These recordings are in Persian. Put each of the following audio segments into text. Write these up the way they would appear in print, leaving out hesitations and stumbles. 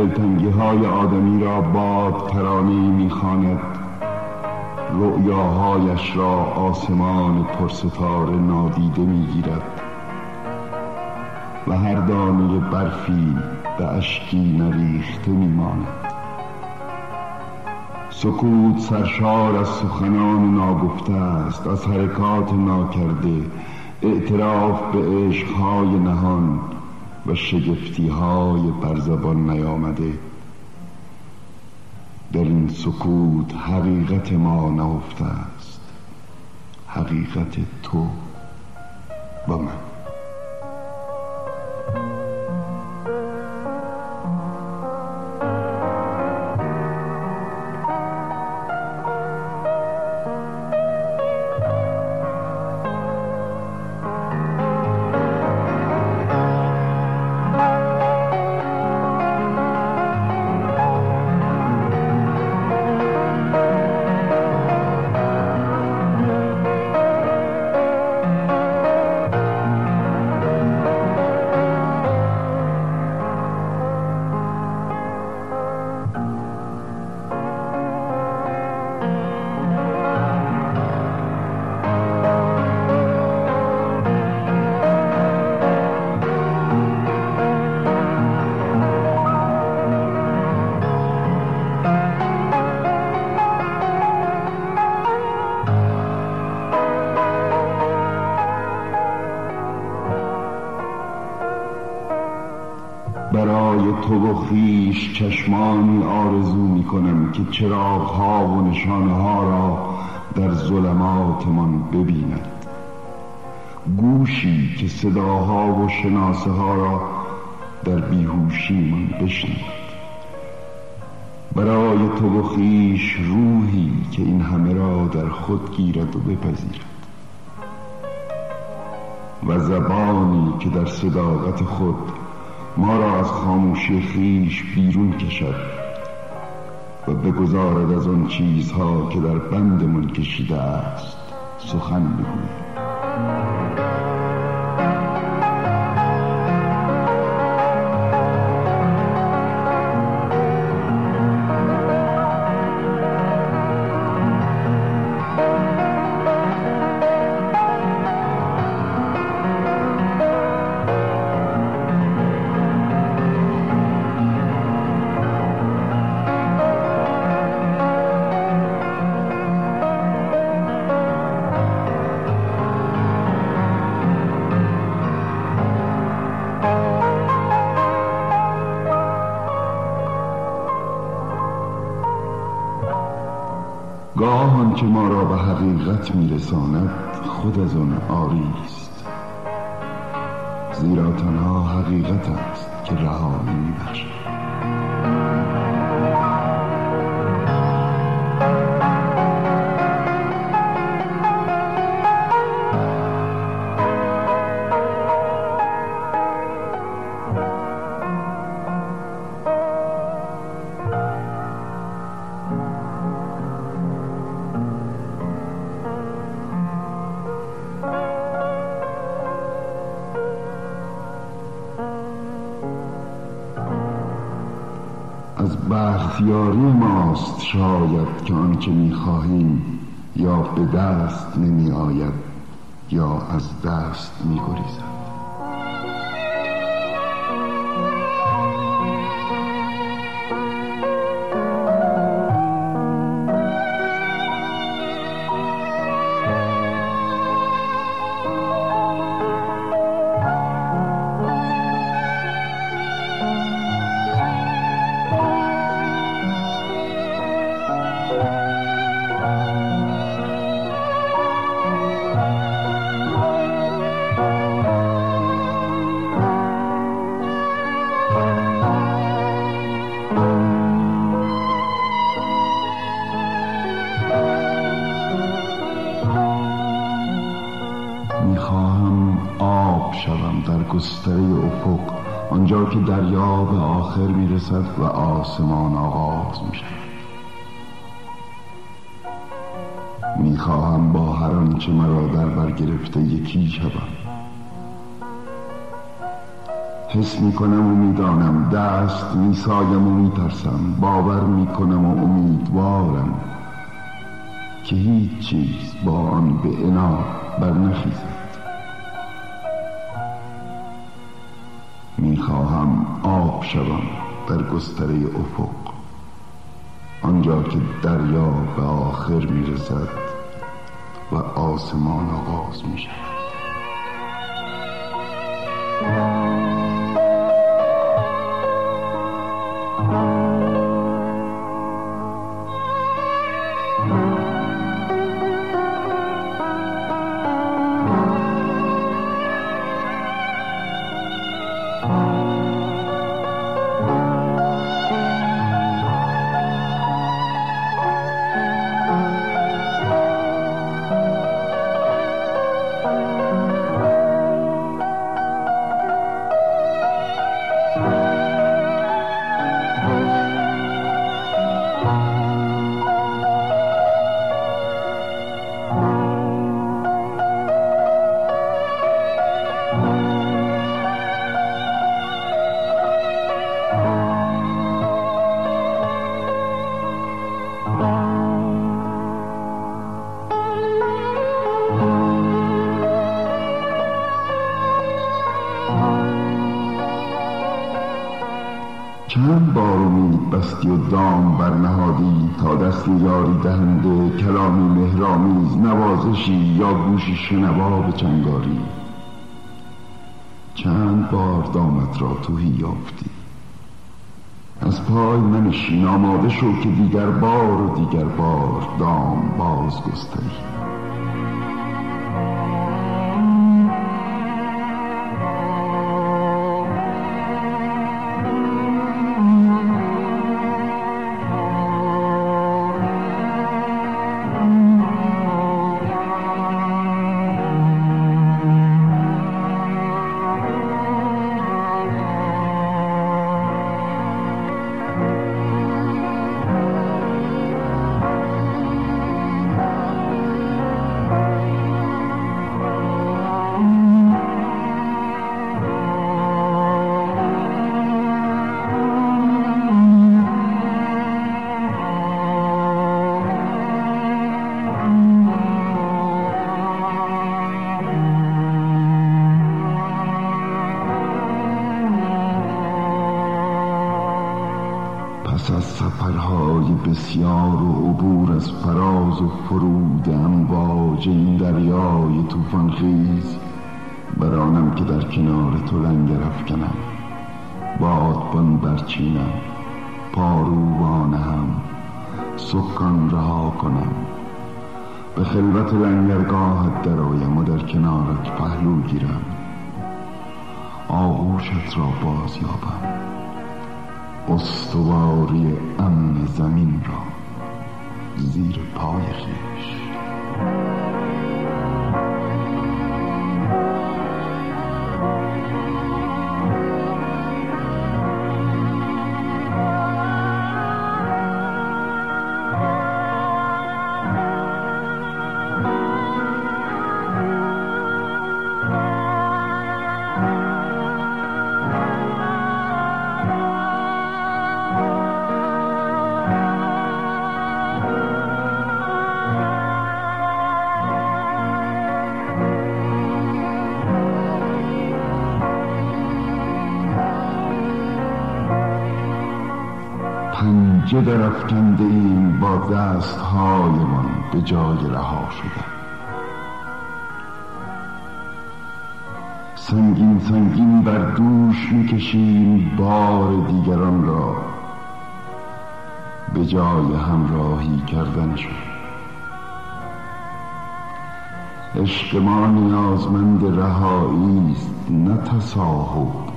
دلتنگی‌های آدمی را باد ترانه‌ای می‌خواند، رؤیاهایش را آسمان پرستاره نادیده می‌گیرد و هر دانه برفی به اشکی نریخته می‌ماند. سکوت سرشار از سخنان ناگفته است، از حرکات ناکرده، اعتراف به عشق‌های نهان و شگفتی‌های برزبان نیامده. در این سکوت حقیقت ما نهفته است، حقیقت تو و من. برای تو و خویش چشمانی آرزو می کنم که چراغ‌ها و نشانه‌ها را در ظلماتمان ببیند، گوشی که صداها و شناسه ها را در بیهوشی من بشنود، برای تو و خویش روحی که این همه را در خود گیرد و بپذیرد و زبانی که در صداقت خود ما را از خاموشی خویش بیرون کشد و بگذارد از آن چیزها که در بندمون کشیده است سخن بگوید. آن که ما را به حقیقت میرساند خود از آن عاری است، زیرا تنها حقیقت است که رها می‌بخشد. بختیاری ماست شاید که آنچه می‌خواهیم یا به دست نمی آید یا از دست می‌گریزد. گستره افق، آنجا که دریا به آخر میرسد و آسمان آغاز میشود. میخواهم با هر آنچه مرا در بر گرفته یکی شوم، حس می کنم و می دانم، دست می سایم و می ترسم، باور می کنم و امیدوارم که هیچ چیز با آن به عنا برنخیزد. می خواهم آب شوم در گستره افق، آنجا که دریا به آخر می رسد و آسمان آغاز می شود. چند بار امید بستی و دام برنهادی تا دست یاری دهنده، کلامی مهرامیز، نوازشی یا گوشی شنوا به چنگاری. چند بار دامت را توهی یافتی، از پای منشین، آماده شو که دیگر بار و دیگر بار دام باز گستری. از سفرهای بسیار و عبور از فراز و فرود امواج این دریای طوفان خیز، برانم که در کنار تو لنگر افکنم، بادبان برچینم، پارو وانهم، سکان رها کنم، به خلوت لنگرگاهت درایم و در کنارت پهلو گیرم، آغوشت را باز یابم، استواری امن زمین را زیر پای خویش. پنجه در افکنده ایم با دستهای من به جای رها شدن، سنگین سنگین بر دوش میکشیم بار دیگران را به جای همراهی کردنشون. عشق ما نیازمند رهایی است نه تصاحب،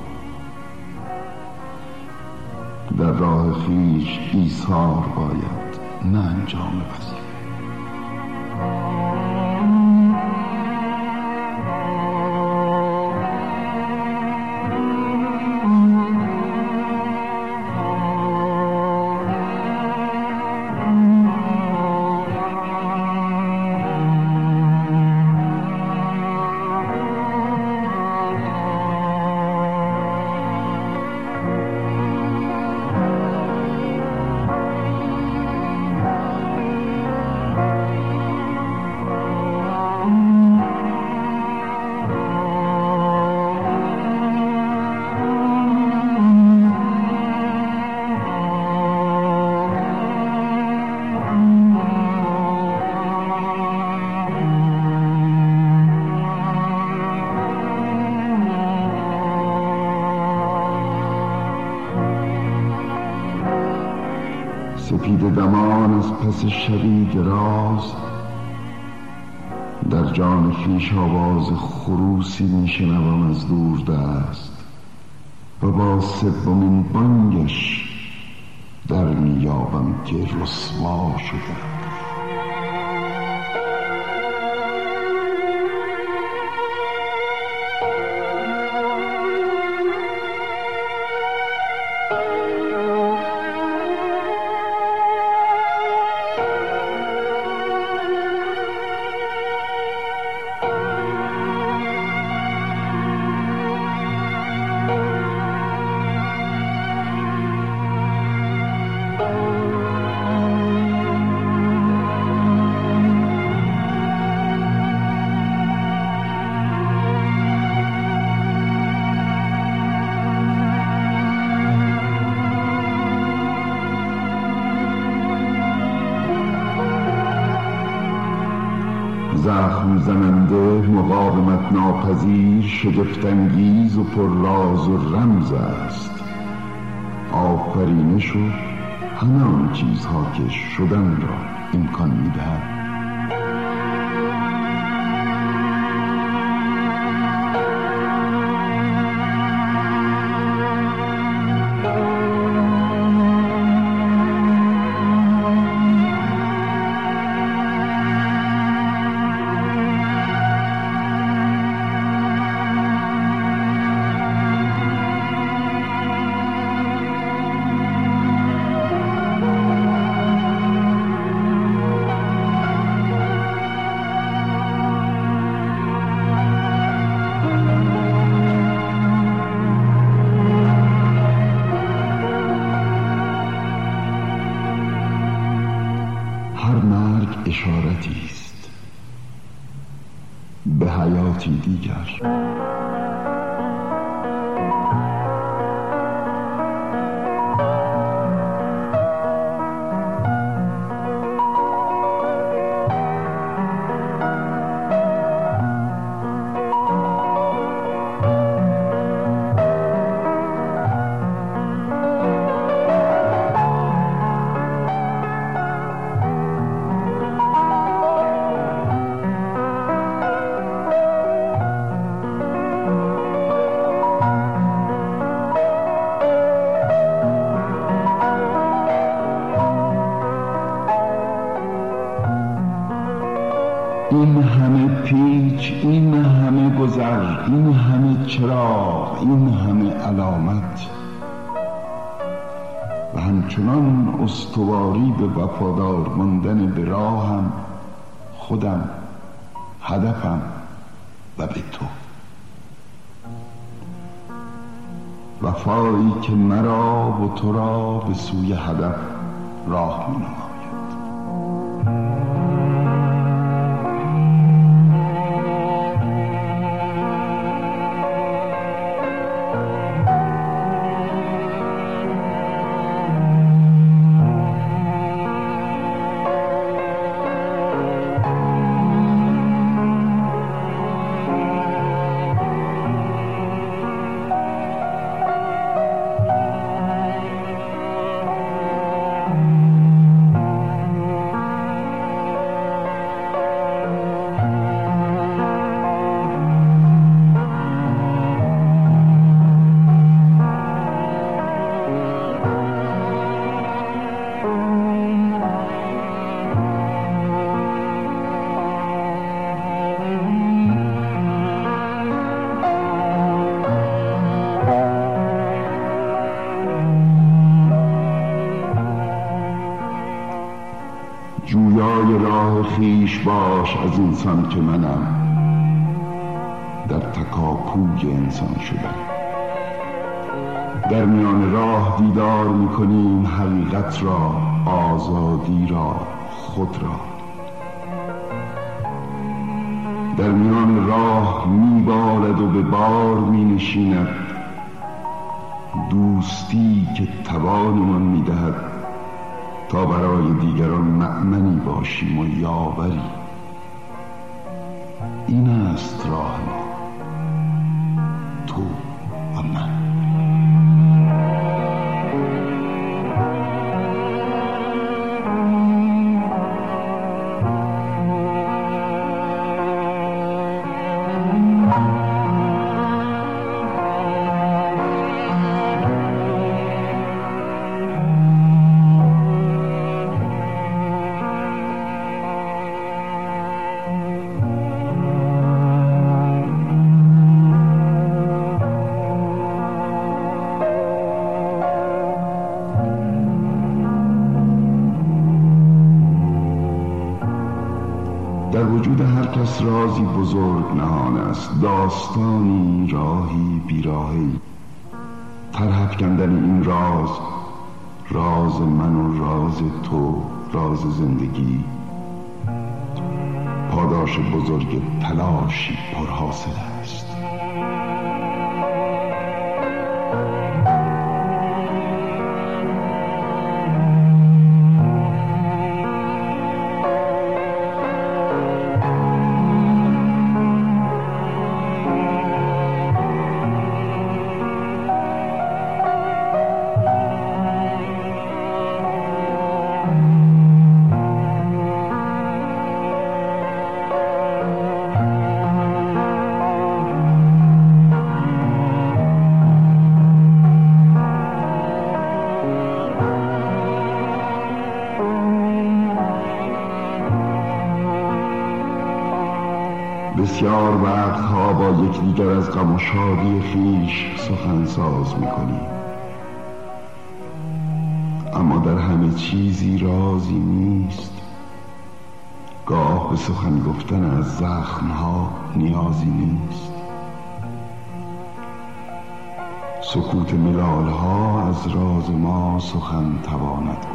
در راه خویش ایثار باید نه انجام وظیفه. سپید دمان از پس شبی دراز در جان خویش آواز خروسی میشنوم از دور دست و با سومین بانگش در میابم که رسوا شدم. زخم زننده، مقاومت ناپذیر، شگفت‌انگیز و پر راز و رمز است. آفرینش و همه آن چیزها که شدن را امکان می‌دهد. اشارتی است به حیاتی دیگر. این همه پیچ، این همه گذر، این همه چراغ، این همه علامت و همچنان استواری به وفادار ماندن به راهم، خودم، هدفم و به تو. وفایی که مرا و تو را به سوی هدف راه می‌نماید. جویای راه خویش باش از انسان که منم، در تکاپوی انسان شدم. در میان راه دیدار میکنیم حقیقت را، آزادی را، خود را. در میان راه میبالد و به بار مینشیند دوستی که توان من میدهد تا برای دیگران مأمنی باشیم و یاوری. این است راه ما، تو و من. هر کس رازی بزرگ نهان است، داستانی راهی بیراهی. طرح کندن این راز، راز من و راز تو، راز زندگی، پاداش بزرگ تلاشی پرحاصل است. بسیار وقتها با یکدیگر از غم و شادی خویش سخنساز میکنیم، اما در همه چیزی رازی نیست. گاه به سخن گفتن از زخمها نیازی نیست. سکوت ملالها از راز ما سخن تواند گفت.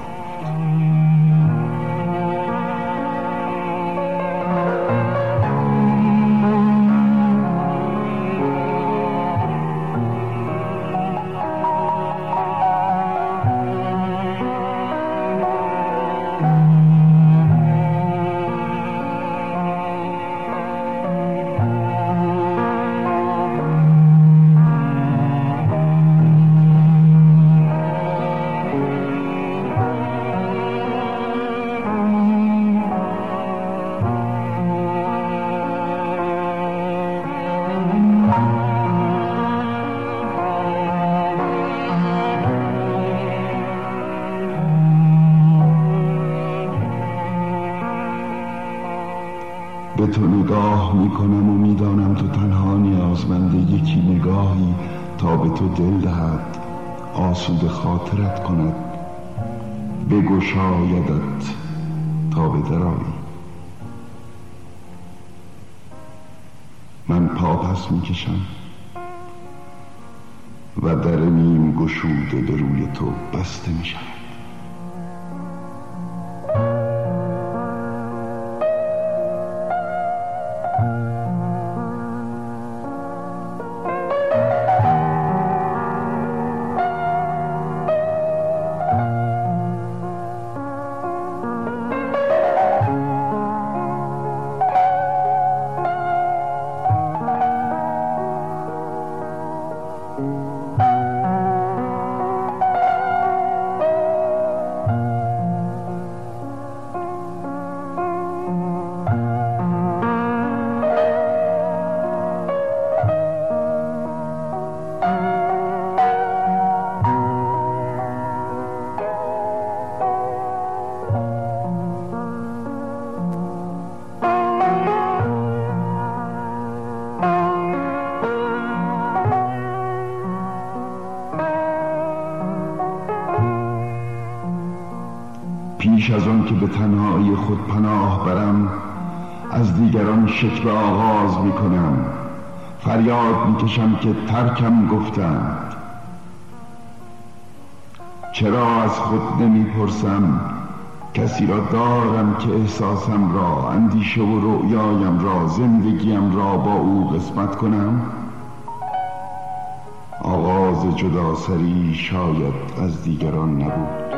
به تو نگاه میکنم و میدانم تو تنها نیازمند یکی نگاهی تا به تو دل دهد، آسوده خاطرت کند، بگشایدت تا به درآیی. من پا پس میکشم و در نیم گشوده به روی تو بسته میشم. پیش از آن که به تنهایی خود پناه برم، از دیگران شکوه آغاز میکنم، فریاد میکشم که ترکم گفتند. چرا از خود نمیپرسم کسی را دارم که احساسم را، اندیشه و رؤیایم را، زندگیم را با او قسمت کنم؟ آغاز جداسری شاید از دیگران نبود.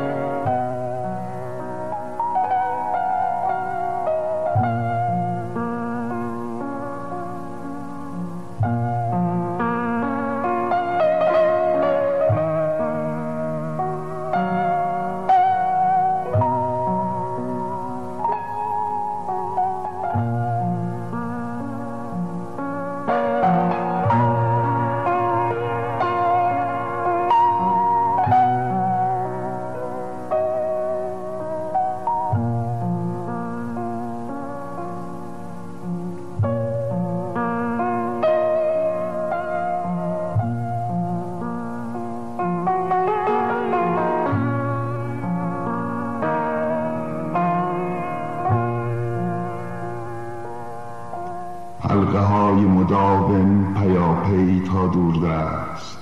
دوردست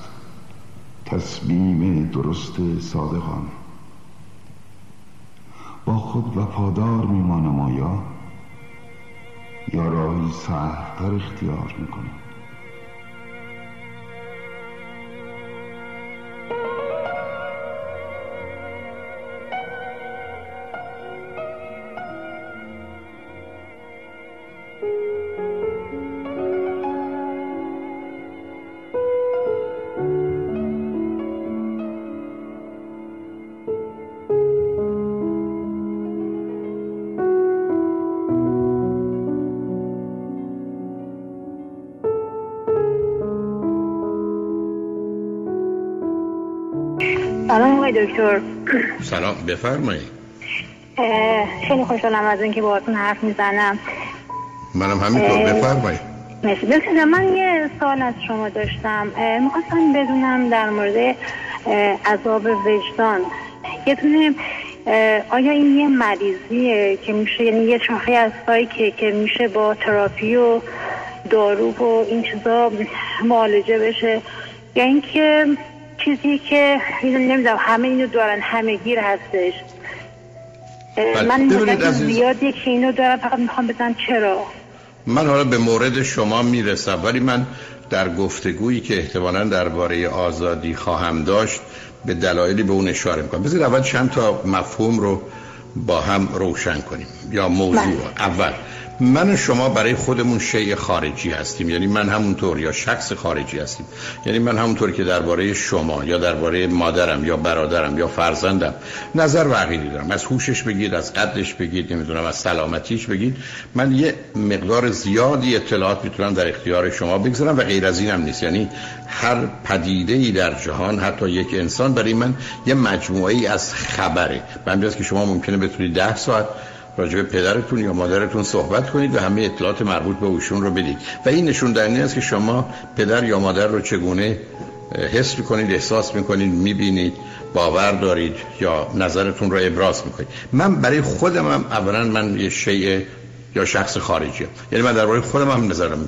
تصمیم درست صادقان. با خود وفادار میمانم آیا یا راهی سهل‌تر اختیار میکنم؟ سلام آقای دکتر. سلام، بفرمایید. خیلی خوشحالم از اینکه باهاتون حرف میزنم. منم همینطور، بفرمایید. مرسی. ببخشید من یه سوال از شما داشتم. می‌خواستم بدونم در مورد عذاب وجدان. یه دونه آیا این یه مریضیه که میشه، یعنی یه شاخه‌ای از سایکه که میشه با تراپی و دارو و این چیزا معالجه بشه، یا اینکه چیزی که نمیدونم همه اینو دارن، همه گیر هستش؟ من مدت زیادیه که اینو دارم، فقط میخوام بدونم چرا. من حالا به مورد شما میرسم، ولی من در گفتگویی که احتمالاً درباره آزادی خواهم داشت به دلایلی به اون اشاره میکنم. بذارید اول چند تا مفهوم رو با هم روشن کنیم یا موضوع. اول، من و شما برای خودمون شیء خارجی هستیم، یعنی من همونطور یا شخص خارجی هستیم، یعنی من همونطور که درباره شما یا درباره مادرم یا برادرم یا فرزندم نظر و عقیده دارم، از هوشش بگید، از قدش بگید، نمیدونم از سلامتیش بگید، من یه مقدار زیادی اطلاعات میتونم در اختیار شما بگذارم و غیر از اینم نیست. یعنی هر پدیده‌ای در جهان، حتی یک انسان، برای من یه مجموعه‌ای از خبره. بنابراین که شما ممکنه بتونید 10 ساعت راجع به پدرتون یا مادرتون صحبت کنید و همه اطلاعات مربوط به اوشون رو بدید و این نشون دهنده است که شما پدر یا مادر رو چگونه حس می‌کنید، احساس می‌کنید، می‌بینید، باور دارید یا نظرتون رو ابراز می‌کنید. من برای خودم هم اولا من یه شیء یا شخص خارجی هم. یعنی من درباره خودم هم نظرم،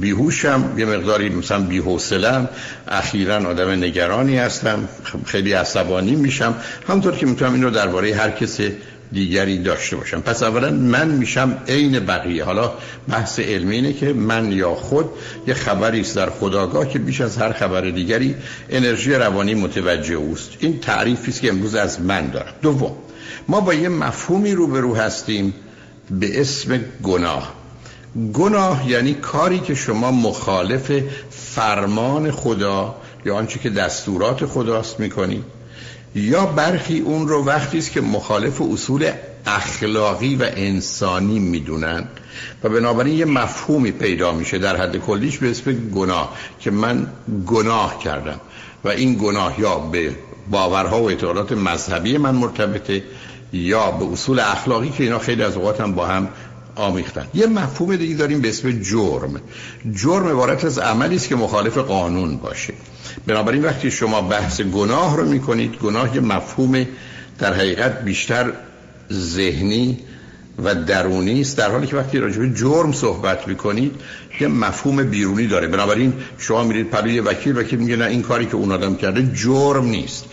بیهوشم، یه مقداری مثلا بی‌حوصله‌ام، اخیراً آدم نگرانی هستم، خیلی عصبانی میشم، همونطور که می‌تونم این رو درباره هر کسی دیگری داشته باشم. پس اولا من میشم عین بقیه. حالا بحث علمی اینه که من یا خود یه خبری است در خودآگاه که بیش از هر خبر دیگری انرژی روانی متوجه اوست. این تعریفی است که امروز از من دارم. دوم، ما با یه مفهومی روبرو هستیم به اسم گناه. گناه یعنی کاری که شما مخالف فرمان خدا یا آنچه که دستورات خداست میکنید، یا برخی اون رو وقتی است که مخالف اصول اخلاقی و انسانی میدونن و بنابراین یه مفهومی پیدا میشه در حد کلیش به اسم گناه، که من گناه کردم و این گناه یا به باورها و اعتقادات مذهبی من مرتبطه یا به اصول اخلاقی که اینا خیلی از اوقات هم با هم آمیختن. یه مفهوم دیگه داریم به اسم جرم. جرم عبارت از عملی است که مخالف قانون باشه. بنابراین وقتی شما بحث گناه رو میکنید، گناه یه مفهوم در حقیقت بیشتر ذهنی و درونی است، در حالی که وقتی راجع به جرم صحبت میکنید یه مفهوم بیرونی داره. بنابراین شما میرید پلوی وکیل، وکیل میگه نه، این کاری که اون آدم کرده جرم نیست،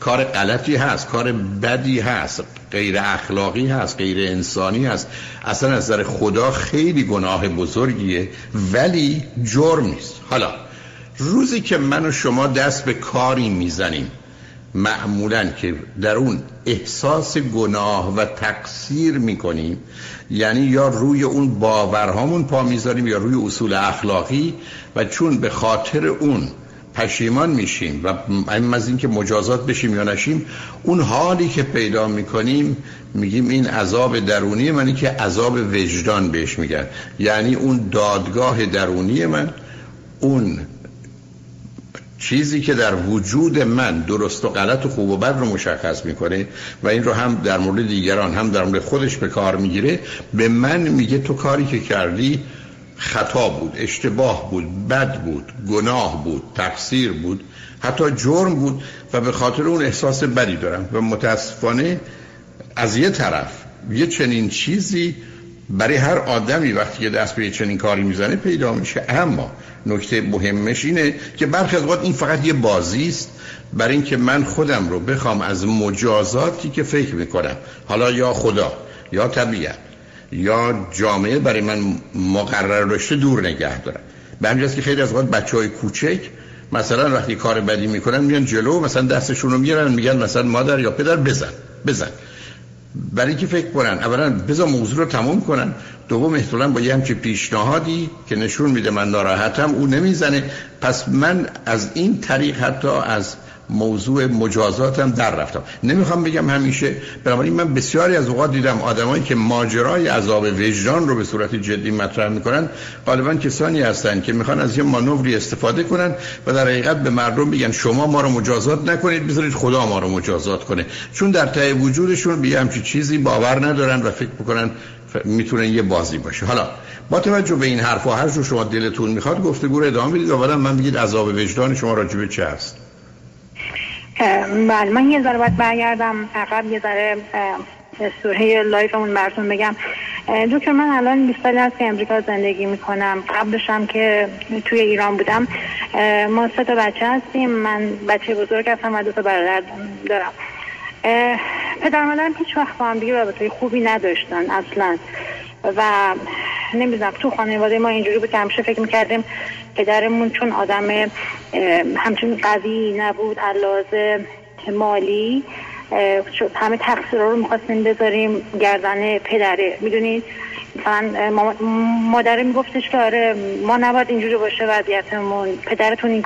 کار غلطی هست، کار بدی هست، غیر اخلاقی هست، غیر انسانی هست، اصلا از نظر خدا خیلی گناه بزرگیه، ولی جرم نیست. حالا روزی که من و شما دست به کاری میزنیم معمولاً که در اون احساس گناه و تقصیر میکنیم، یعنی یا روی اون باورهامون پا میذاریم یا روی اصول اخلاقی، و چون به خاطر اون پشیمان میشیم و از این که مجازات بشیم یا نشیم، اون حالی که پیدا میکنیم میگیم این عذاب درونی منی که عذاب وجدان بهش میگن، یعنی اون دادگاه درونی من، اون چیزی که در وجود من درست و غلط و خوب و بد رو مشخص میکنه و این رو هم در مورد دیگران هم در مورد خودش به کار میگیره، به من میگه تو کاری که کردی خطا بود، اشتباه بود، بد بود، گناه بود، تقصیر بود، حتی جرم بود و به خاطر اون احساس بدی دارم. و متاسفانه از یه طرف یه چنین چیزی برای هر آدمی وقتی که دست به چنین کاری میزنه پیدا میشه. اما نکته مهمش اینه که برخی از اوقات این فقط یه بازی است برای اینکه من خودم رو بخوام از مجازاتی که فکر میکنم، حالا یا خدا یا طبیعت یا جامعه برای من مقرر داشته، دور نگه دارم. به همین جاست که خیلی از اوقات بچهای کوچک مثلا وقتی کار بدی میکنن میان جلو، مثلا دستشون رو میگیرن میگن مثلا مادر یا پدر بزن. برای اینکه فکر کنن اولا بذار موضوع رو تموم کنن، دوم احتمالاً با یه همچین پیشنهادی که نشون میده من ناراحتم او نمیزنه، پس من از این طریق حتی از موضوع مجازاتم در رفتم. نمیخوام بگم همیشه، بنابراین من بسیاری از اوقات دیدم آدمایی که ماجرای عذاب وجدان رو به صورت جدی مطرح میکنن غالبا کسانی هستن که میخوان از یه مانوری استفاده کنن و در حقیقت به مردم بگن شما ما رو مجازات نکنید، بذارید خدا ما رو مجازات کنه، چون در ته وجودشون به همچین چیزی باور ندارن و فکر میکنن میتونه یه بازی باشه. حالا با توجه به این حرفا هر جو شما دلتون میخواد گفتگو رو ادامه بدید. اولا من بگید عذاب وجدان شما راجبه چی است؟ بله، من یه ذره باید برگردم عقب، یه ذره سوره لایفمون براتون بگم. دکتر، من الان 20 سال هست که امریکا زندگی میکنم. قبلش هم که توی ایران بودم. ما 3 تا بچه هستیم، من بچه بزرگ هستم و 2 تا برادر دارم. پدر مادرم هیچ وقت با هم دیگه رابطه خوبی نداشتن اصلا و نمیدونم، تو خانواده ما اینجوری بود که همیشه فکر میکردیم پدرمون چون آدم همچون قوی نبود علاوه مالی همه تقصیرها رو میخواستیم بذاریم گردن پدره، میدونید مثلا مادره میگفتش که آره ما نباید اینجوری باشه وضعیتمون، پدرتون این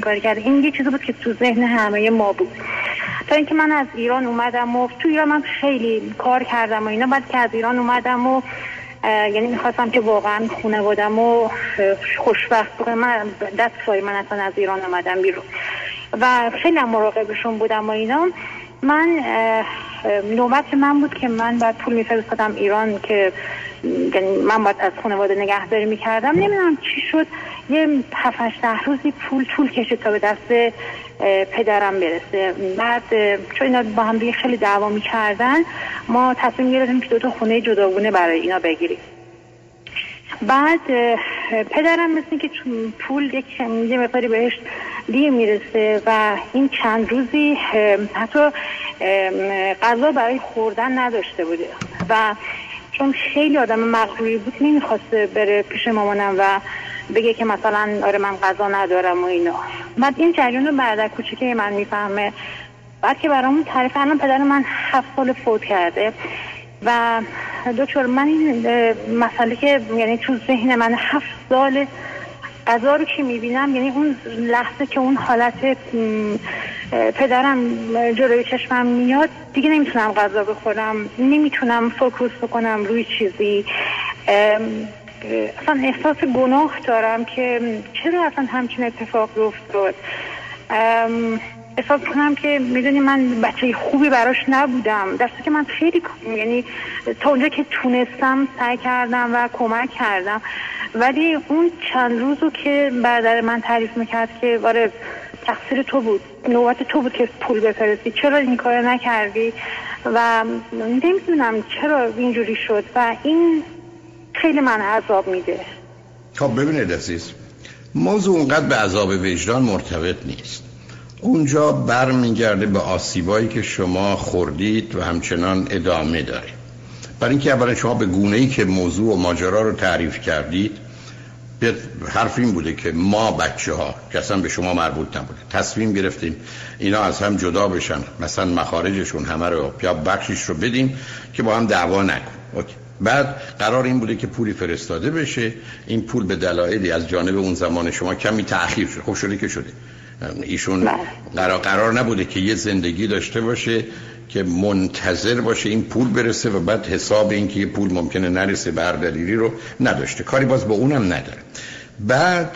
کار کرده. این یه چیزی بود که تو ذهن همه ما بود تا اینکه من از ایران اومدم و تو ایران من خیلی کار کردم و اینا. بعد که از ایران اومدم و یعنی میخواستم که واقعا خانوادم و خوشبخت بکنم، من دست پای من اصلا از ایران اومدم بیرون و خیلی مراقبشون بودم و اینا. من نوبت من بود که من بعد پول میفرستادم ایران که یعنی من باید از خانواده نگهداری میکردم. نمیدونم چی شد یه 7-8 روزی پول طول کشید تا به دست پدرم برسه. بعد چون اینا با هم دیگه خیلی دعوا میکردن ما تصمیم گرفتیم که 2 تا خونه جداگونه برای اینا بگیریم. بعد پدرم مثل که پول یه مقداری بهش دیر میرسه و این چند روزی حتی غذا برای خوردن نداشته بوده و چون خیلی آدم مغروری بود نمیخواسته بره پیش مامانم و بگه که مثلا آره من غذا ندارم و اینا. بعد این جریان رو برادر کوچیکه من میفهمه. بعد که برامون تعریف الان پدر من 7 سال فوت کرده و دکتر من این مسئله که یعنی تو ذهن من 7 سال قضا رو که میبینم، یعنی اون لحظه که اون حالت پدرم جلوی چشمم میاد دیگه نمیتونم غذا بخورم، نمیتونم فوکوس بکنم روی چیزی، اصلا احساس گناه دارم که چرا اصلا همچین اتفاق افتاد. احساس کنم که میدونی من بچه خوبی براش نبودم، در حالی که من خیلی یعنی تا اونجا که تونستم سعی کردم و کمک کردم. ولی اون چند روزو که برادر من تعریف میکرد که آره تقصیر تو بود، نوبت تو بود که پول بفرستی، چرا این کار نکردی و نمیدونم چرا اینجوری شد و این خیلی من عذاب میده. خب ببینید عزیز، موضوع اونقدر به عذاب وجدان مرتبط نیست. اونجا برمیگرده به آسیبایی که شما خوردید و همچنان ادامه داره. برای اینکه اولا شما به گونه‌ای که موضوع و ماجرا رو تعریف کردید حرف این بوده که ما بچه‌ها که اصلا به شما مربوط نبوده تصمیم گرفتیم اینا از هم جدا بشن، مثلا مخارجشون همه رو یا بخشش رو بدیم که با هم دعوا نکنن. اوکی. بعد قرار این بوده که پولی فرستاده بشه، این پول به دلایلی از جانب اون زمان شما کمی تأخیر شده. خب شده که شده، ایشون قرار نبوده که یه زندگی داشته باشه که منتظر باشه این پول برسه و بعد حساب این که یه پول ممکنه نرسه بردلیری رو نداشته، کاری باز با اونم نداره. بعد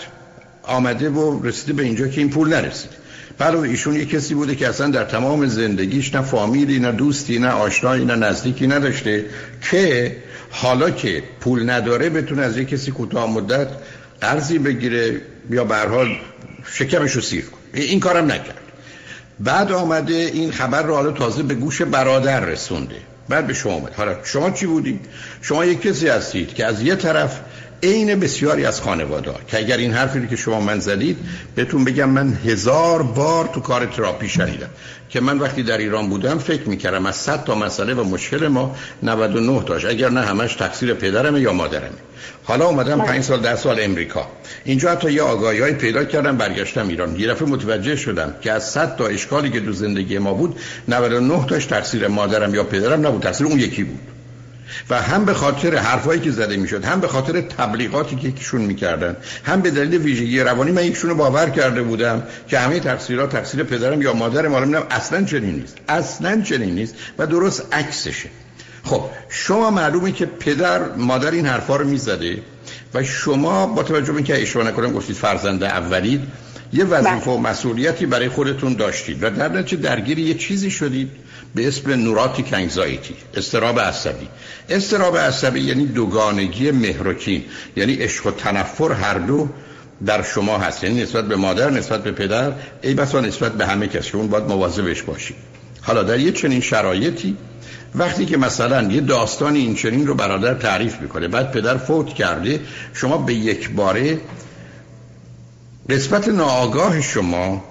آمده و رسیده به اینجا که این پول نرسید. بعد ایشون یه کسی بوده که اصلا در تمام زندگیش نه فامیلی نه دوستی نه آشنایی نه نزدیکی نداشته که حالا که پول نداره بتونه از یه کسی کوتاه مدت قرضی بگیره یا به هر حال شکمش رو سیر کنه. این کارم نکرد. بعد آمده این خبر رو حالا تازه به گوش برادر رسونده. بعد به شما اومد. حالا شما چی بودی؟ شما یک کسی هستید که از یه طرف عین بسیاری از خانواده‌ها که اگر این حرفی رو که شما من زدید بهتون بگم، من 1000 بار تو کار تراپی شنیدم که من وقتی در ایران بودم فکر می‌کردم از 100 تا مسئله و مشکل ما 99 تاش اگر نه همش تقصیر پدرمه یا مادرمه. حالا اومدم 5 سال 10 سال امریکا، اینجا حتی یه آگاهی‌های پیدا کردم، برگشتم ایران، یه دفعه متوجه شدم که از 100 تا اشکالی که تو زندگی ما بود 99 تاش تقصیر مادرم یا پدرم نبود، تقصیر اون یکی بود. و هم به خاطر حرفایی که زده میشد، هم به خاطر تبلیغاتی که یکشون میکردن، هم به دلیل ویژگی روانی من یکشون رو باور کرده بودم که همه تقصیرات تقصیر پدرم یا مادرم. معلومه اصلا چنین نیست، اصلا چنین نیست و درست عکسشه. خب شما معلومه که پدر مادر این حرفا رو میزده و شما با توجه به اینکه اشتباه نکنم گفتید فرزند اولید، یه وظیفه و مسئولیتی برای خودتون داشتید و در نتیجه درگیر یه چیزی شدید به اسم نوراتیک انگزایتی، اضطراب عصبی. اضطراب عصبی یعنی دوگانگی مهر و کین، یعنی عشق و تنفر هر دو در شما هست، یعنی نسبت به مادر، نسبت به پدر، ای بسا نسبت به همه کسی. اون باید مواظبش باشید. حالا در یه چنین شرایطی وقتی که مثلا یه داستان این چنین رو برادر تعریف میکنه، بعد پدر فوت کرده، شما به یک باره نسبت ناآگاه شما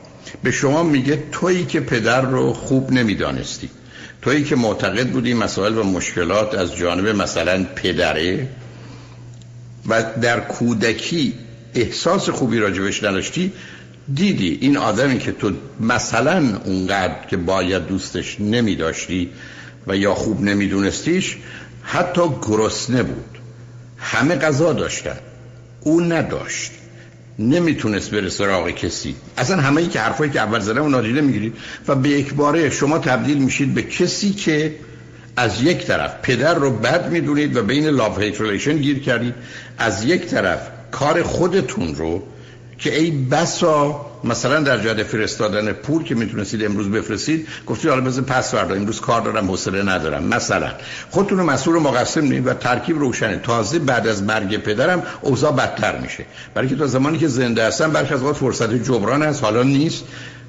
به شما میگه تویی که پدر رو خوب نمیدانستی، تویی که معتقد بودی مسائل و مشکلات از جانب مثلا پدره و در کودکی احساس خوبی راجبش نداشتی، دیدی این آدمی که تو مثلا اونقدر که باید دوستش نمیداشتی و یا خوب نمیدونستیش، حتی گرسنه بود، همه غذا داشتن، او نداشت، نمیتونست بره سراغ کسی. اصلا همه ای که حرفایی که اول زدم و نادیده میگیرید و به یک باره شما تبدیل میشید به کسی که از یک طرف پدر رو بد میدونید و بین لاف هیت ریلیشن گیر کردید، از یک طرف کار خودتون رو که ای بسا مثلا در جهت فرستادن پول که میتونستید امروز بفرستید گفتید حالا بذار پس فردا، امروز کار دارم، حوصله ندارم، مثلا خودتون رو مسئول و مقصر می‌دونید و ترکیب روشنه. تازه بعد از مرگ پدرم اوضاع بدتر میشه، برای که تا زمانی که زنده هستم برخی از وقت فرصت جبران هست، حالا نیست.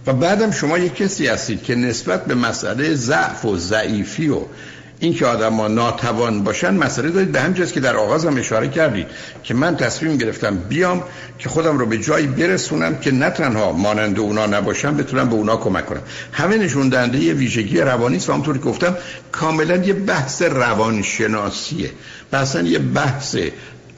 و بعدم شما یک کسی هستید که نسبت به مسئله ضعف و ضعیفی و اینکه آدم‌ها ناتوان باشن مسئله دارید. به همین جاست که در آغاز هم اشاره کردید که من تصمیم گرفتم بیام که خودم رو به جایی برسونم که نه تنها مانند اونا نباشم، بتونم به اونا کمک کنم. همه نشون دهنده یه ویژگی روانی است و همونطور که گفتم کاملا یه بحث روانشناسیه، اصلا یه بحث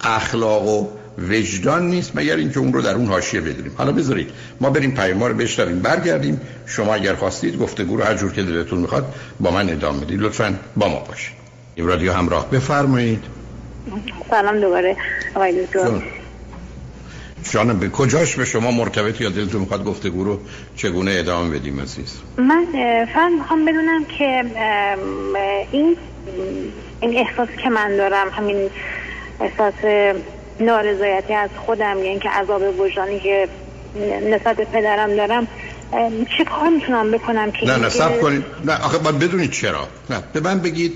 اخلاق و وجدان نیست، مگر اینکه اون رو در اون حاشیه بدونیم. حالا بذارید ما بریم پیام رو بشنویم، برگردیم. شما اگر خواستید گفتگو رو هر جور که دلتون میخواد با من ادامه بدید، لطفاً با ما باشید. این رادیو همراه، بفرمایید. سلام دوباره آقای دکتر. جانم به کجاش به شما مرتبط یا دلتون میخواد گفتگو رو چگونه ادامه بدیم عزیز؟ من فهم میخوام بدونم که این احساس که من دارم، همین احساس نارضایتی از خودم، یعنی که عذاب وجدانی که نسبت به پدرم دارم، چه کار میتونم بکنم که نه صبر کنید، نه آخه باید بدونید چرا. نه به من بگید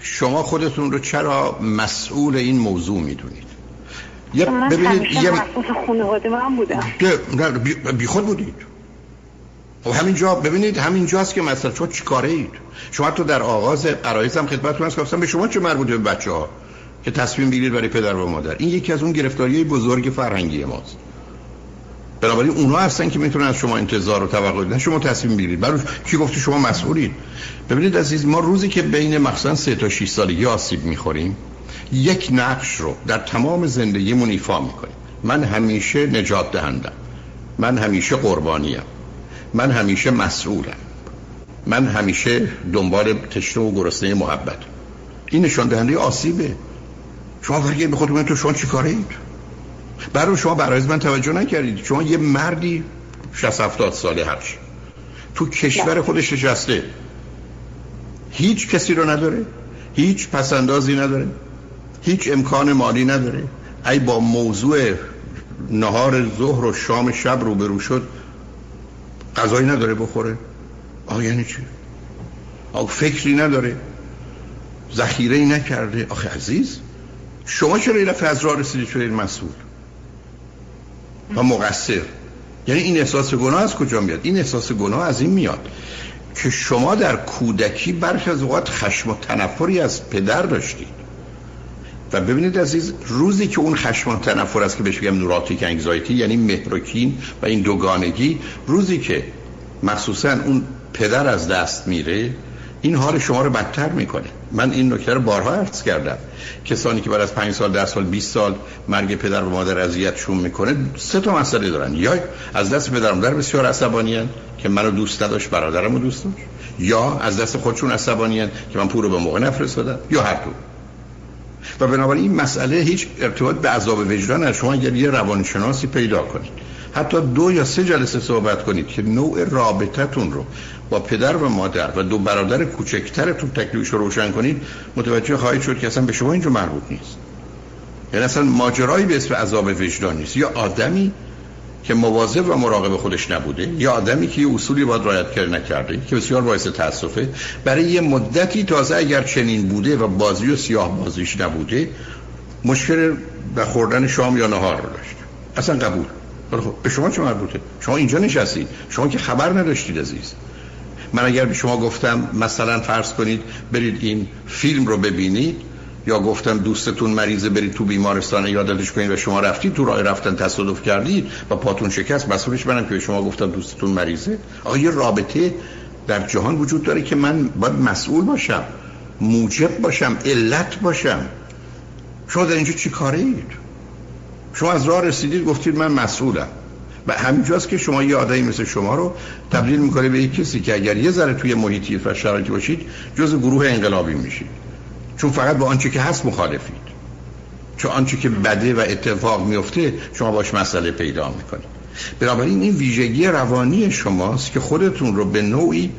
شما خودتون رو چرا مسئول این موضوع میدونید؟ من همیشه مسئول خانواده من بودم. نه بی خود بودید. خب همینجا ببینید، همینجاست که مثلا شما چیکاره اید. شما تو در آغاز عرایزم خدمتتون هست گفتم به شما چه مربوطه به بچه‌ها که تصمیم بگیرید برای پدر و مادر. این یکی از اون گرفتاری‌های بزرگ فرهنگی ماست. بنابراین اونا هستن که میتونن از شما انتظار و توقع بدن، شما تصمیم بگیرید. برای کی گفته شما مسئولید؟ ببینید عزیز، ما روزی که بین مثلا 3 تا 6 سالگی آسیب می‌خوریم، یک نقش رو در تمام زندگیمون ایفا می‌کنیم. من همیشه نجات دهندم، من همیشه قربانیم، من همیشه مسئولم، من همیشه دنبال تشنه و گرسنه محبت. این نشون دهنده آسیبه. شما فرقی به خودتون تو شما چیکاره اید؟ برای شما برای من توجه نکردید. شما یه مردی 60-70 ساله هرچی تو کشور خودش نشسته، هیچ کسی رو نداره، هیچ پسندازی نداره، هیچ امکان مالی نداره. ای با موضوع نهار ظهر و شام شب روبرو شد غذایی نداره بخوره. آه یعنی چی؟ آه فکری نداره، ذخیره‌ای نکرده. آخه عزیز شما چرا این لفظ را رسیدید شدید مسئول و مقصر؟ یعنی این احساس گناه از کجا میاد؟ این احساس گناه از این میاد که شما در کودکی برخی از اوقات خشم و تنفری از پدر داشتید و ببینید عزیز، روزی که اون خشم و تنفر است که بهش میگم نوراتیک انگزایتی، یعنی مهرکین و این دوگانگی، روزی که مخصوصا اون پدر از دست میره، این حال شما رو بدتر میکنه. من این نکته رو بارها عرض کردم، کسانی که بعد از 5 سال 10 سال 20 سال مرگ پدر و مادر اذیتشون میکنه، سه تا مسئله دارن: یا از دست پدر و مادر بسیار عصبانیان که منو دوست نداشت، برادرمو دوست داشت، یا از دست خودشون عصبانیان که من پول رو به موقع نفرستادم، یا هر دو. و بنابراین این مسئله هیچ ارتباط به عذاب وجدان شما اگر یه روانشناسی پیدا کنید، حتی 2 یا 3 جلسه صحبت کنید که نوع رابطتون رو با پدر و مادر و 2 برادر کوچکترتون تکلیفش رو روشن کنید، متوجه خواهید شد که اصلا به شما اینجا مربوط نیست. یعنی اصلا ماجرایی به اسم عذاب وجدان نیست. یا آدمی که مواظب و مراقب خودش نبوده، یا آدمی که یه اصولی باید رعایت نکرده که بسیار باعث تأسفه. برای یه مدتی تازه اگر چنین بوده و بازی و سیاه بازیش نبوده، مشکل به خوردن شام یا نهار رو داشت. اصلا قبول. خب به شما چه مربوطه؟ شما اینجا نشستید، شما که خبر نداشتید عزیز. من اگر به شما گفتم مثلا فرض کنید برید این فیلم رو ببینید، یا گفتم دوستتون مریضه برید تو بیمارستان عیادتش کنید و شما رفتید، تو راه رفتن تصادف کردید و پاتون شکست، مسئولش منم که به شما گفتم دوستتون مریضه. آقا یه رابطه در جهان وجود داره که من باید مسئول باشم، موجب باشم، علت باشم. شما در اینجا چی کاره اید؟ شما از راه رسیدید گفتید من مسئولم و همینجاست که شما یه آدمی مثل شما رو تبدیل می‌کنه به کسی که اگر یه ذره توی محیطی و شرایطی باشید جزء گروه انقلابی میشید، چون فقط با آنچه که هست مخالفید، چون آنچه که بده و اتفاق میفته شما باش مسئله پیدا میکنید. بنابراین این ویژگی روانی شماست که خودتون رو به نوعی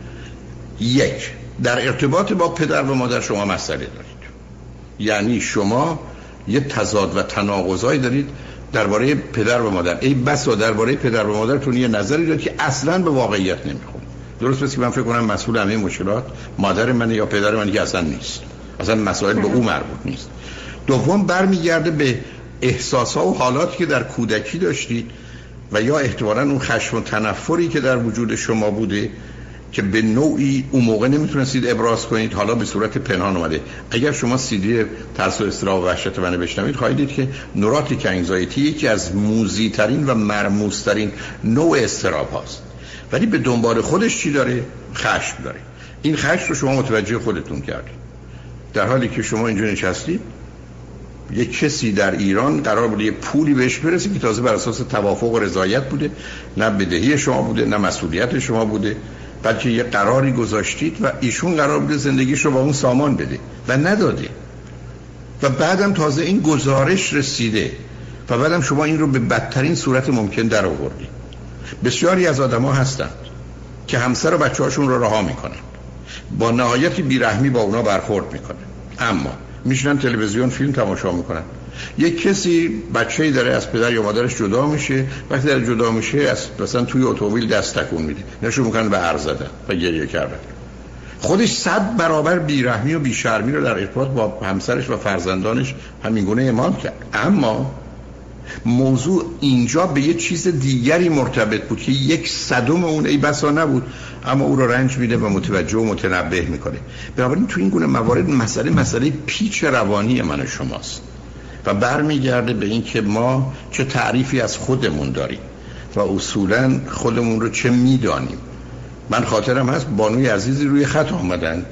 یک در ارتباط با پدر و مادر شما مسئله دارید، یعنی شما یه تضاد و تناقضایی دارید درباره پدر و مادر، ای بسا درباره پدر و مادرتون یه نظری دارید که اصلاً به واقعیت نمیخوره. درست است که من فکر کنم مسئول همه مشکلات مادر من یا پدر من که اصلاً نیست، اصلا مسائل به او مربوط نیست. دوم برمیگرده به احساس‌ها و حالاتی که در کودکی داشتید و یا احتمالاً اون خشم و تنفری که در وجود شما بوده که به نوعی اون موقع نمیتونستید ابراز کنید، حالا به صورت پنهان اومده. اگر شما سیدی ترس و اضطراب و وحشت منو بشنوید، خواهید دید که نوراتیک انگزایتی یکی از موذی‌ترین و مرموزترین نوع اضطراب هاست، ولی به دنبال خودش چی داره؟ خشم داره. این خشم رو شما متوجه خودتون کردید، در حالی که شما اینجا نشستید یک کسی در ایران قرار بوده یه پولی بهش برسه که تازه بر اساس توافق و رضایت بوده، نه بدهی شما بوده نه مسئولیت شما بوده، بلکه یه قراری گذاشتید و ایشون قرار بوده زندگیش رو با اون سامان بده و نداده و بعدم تازه این گزارش رسیده و بعدم شما این رو به بدترین صورت ممکن در آوردید. بسیاری از آدما هستند که همسر و بچه‌هاشون رو رها میکنن، با نهایت بیرحمی با اونا برخورد میکنه، اما میشنن تلویزیون فیلم تماشا میکنن. یک کسی بچه‌ای داره از پدر یا مادرش جدا میشه، وقتی داره جدا میشه از مثلا توی اتومبیل دست تکون میده، نشون میکنن به عرض زدن و گریه کردن. خودش 100 برابر بیرحمی و بیشرمی رو در ارتباط با همسرش و فرزندانش همین گونه اعمال کرد، اما موضوع اینجا به یه چیز دیگری مرتبط بود که 1/100 اون ای بسا نبود، اما او رو رنج میده و متوجه و متنبه میکنه. بنابراین تو این گونه موارد مسئله پیچ روانی من و شماست و برمیگرده به این که ما چه تعریفی از خودمون داریم و اصولا خودمون رو چه میدانیم. من خاطرم هست بانوی عزیزی روی خط آمدن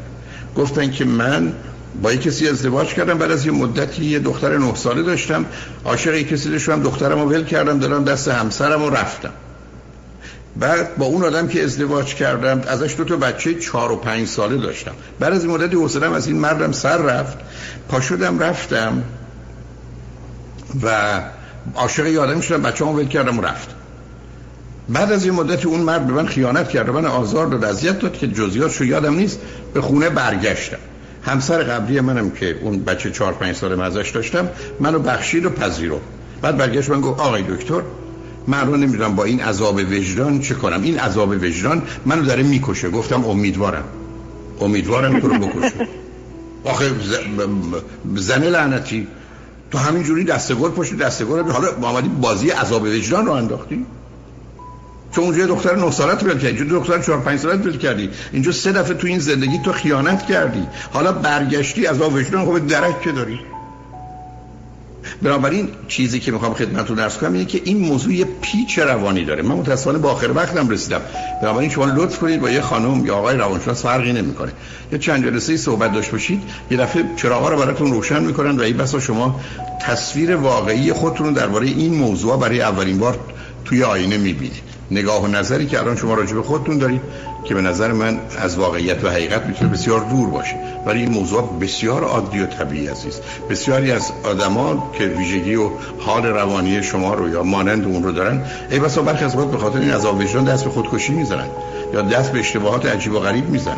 گفتن که من با یک کسی ازدواج کردم، بعد از یه مدتی یه دختر 9 ساله داشتم، عاشق یک کسی شدم، دخترمو ول کردم دادم دست همسرمو رفتم. بعد با اون آدم که ازدواج کردم ازش 2 تا بچه 4 و 5 ساله داشتم. بعد از این مدتی حوصله‌ام از این مردم سر رفت، پا شدم رفتم و عاشق یه آدمی شدم، بچه‌مو ول کردم و رفتم. بعد از این مدتی اون مرد به من خیانت کرد، من آزار داد، اذیت داد که جزئیاتشو یادم نیست. به خونه برگشتم، همسر قبلی منم که اون بچه 4-5 ساله مزاش داشتم منو بخشید و پذیرفت. بعد برگشت من گفت آقای دکتر من رو نمیدونم با این عذاب وجدان چه کنم، این عذاب وجدان منو داره میکشه. گفتم امیدوارم تو رو بکشه. آخه زن لعنتی تو همینجوری دستگل پشت دستگل، حالا اومدی بازی عذاب وجدان رو انداختی. چون اونجا دختر 9 سالت ول کردی، چون دختر 4 5 سالت ول کردی، اینجا سه دفعه تو این زندگی تو خیانت کردی، حالا برگشتی از آب وجدان خودت درک چه داری؟ بنابراین چیزی که میخوام خدمتتون عرض کنم اینه که این موضوع پیچ روانی داره. من متأسفانه با آخر وقتم رسیدم، بنابراین شما لطف کنید با یه خانم یا آقای روانشناس فرقی نمیکنه یا چند جلسه صحبت داشته باشید، یه دفعه چراغا رو براتون روشن میکنن و این بسا شما تصویر واقعی خودتون رو درباره این موضوع برای اولین بار توی آینه میبینید. نگاه و نظری که الان شما راجع به خودتون دارید که به نظر من از واقعیت و حقیقت میتونه بسیار دور باشه، ولی این موضوع بسیار عادی و طبیعی است. بسیاری از آدما که ویژگی و حال روانی شما رو یا مانند اون رو دارن، ای بسا برخی از وقت به خاطر این عذاب وجدان دست به خودکشی میزنن یا دست به اشتباهات عجیب و غریب میزنن،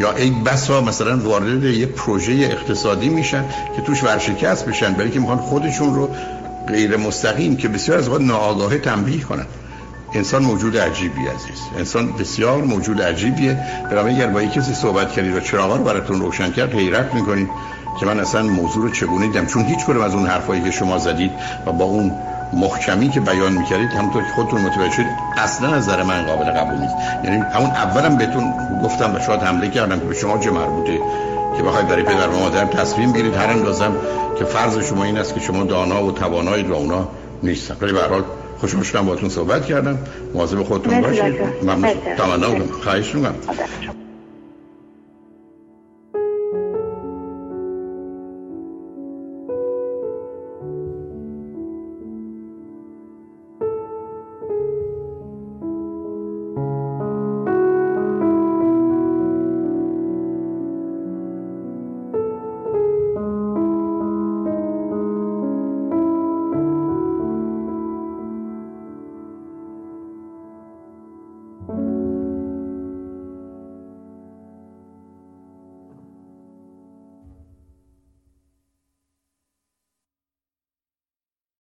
یا ای بسا مثلا وارد یه پروژه اقتصادی میشن که توش ورشکست بشن، برای اینکه میخوان خودشون رو غیر مستقیم که بسیار از وقت ناآگاهانه تنبیه کنن. انسان موجود عجیبی عزیز، انسان بسیار موجود عجیبیه. برای اگر با کسی صحبت کردید و چراغا رو براتون روشن کرد، حیرت می‌کنید که من اصلا موضوع رو چگونه دیدم، چون هیچ کدوم از اون حرفایی که شما زدید و با اون محکمی که بیان می‌کردید همونطور که خودتون متوجه شدید اصلا از نظر من قابل قبول نیست. یعنی همون اولم بهتون گفتم و شاید حمله کردم که به شما چه مربوطه که بخواید برای پدر و مادر تصمیم بگیرید، هر اندازم که فرض شما این است که شما دانا و توانایید و اونا نیستن. ولی به هر حال خوشم شدم باهاتون صحبت کردم. مواظب خودتون باشید. ممنون. تمام. خواهش می‌کنم.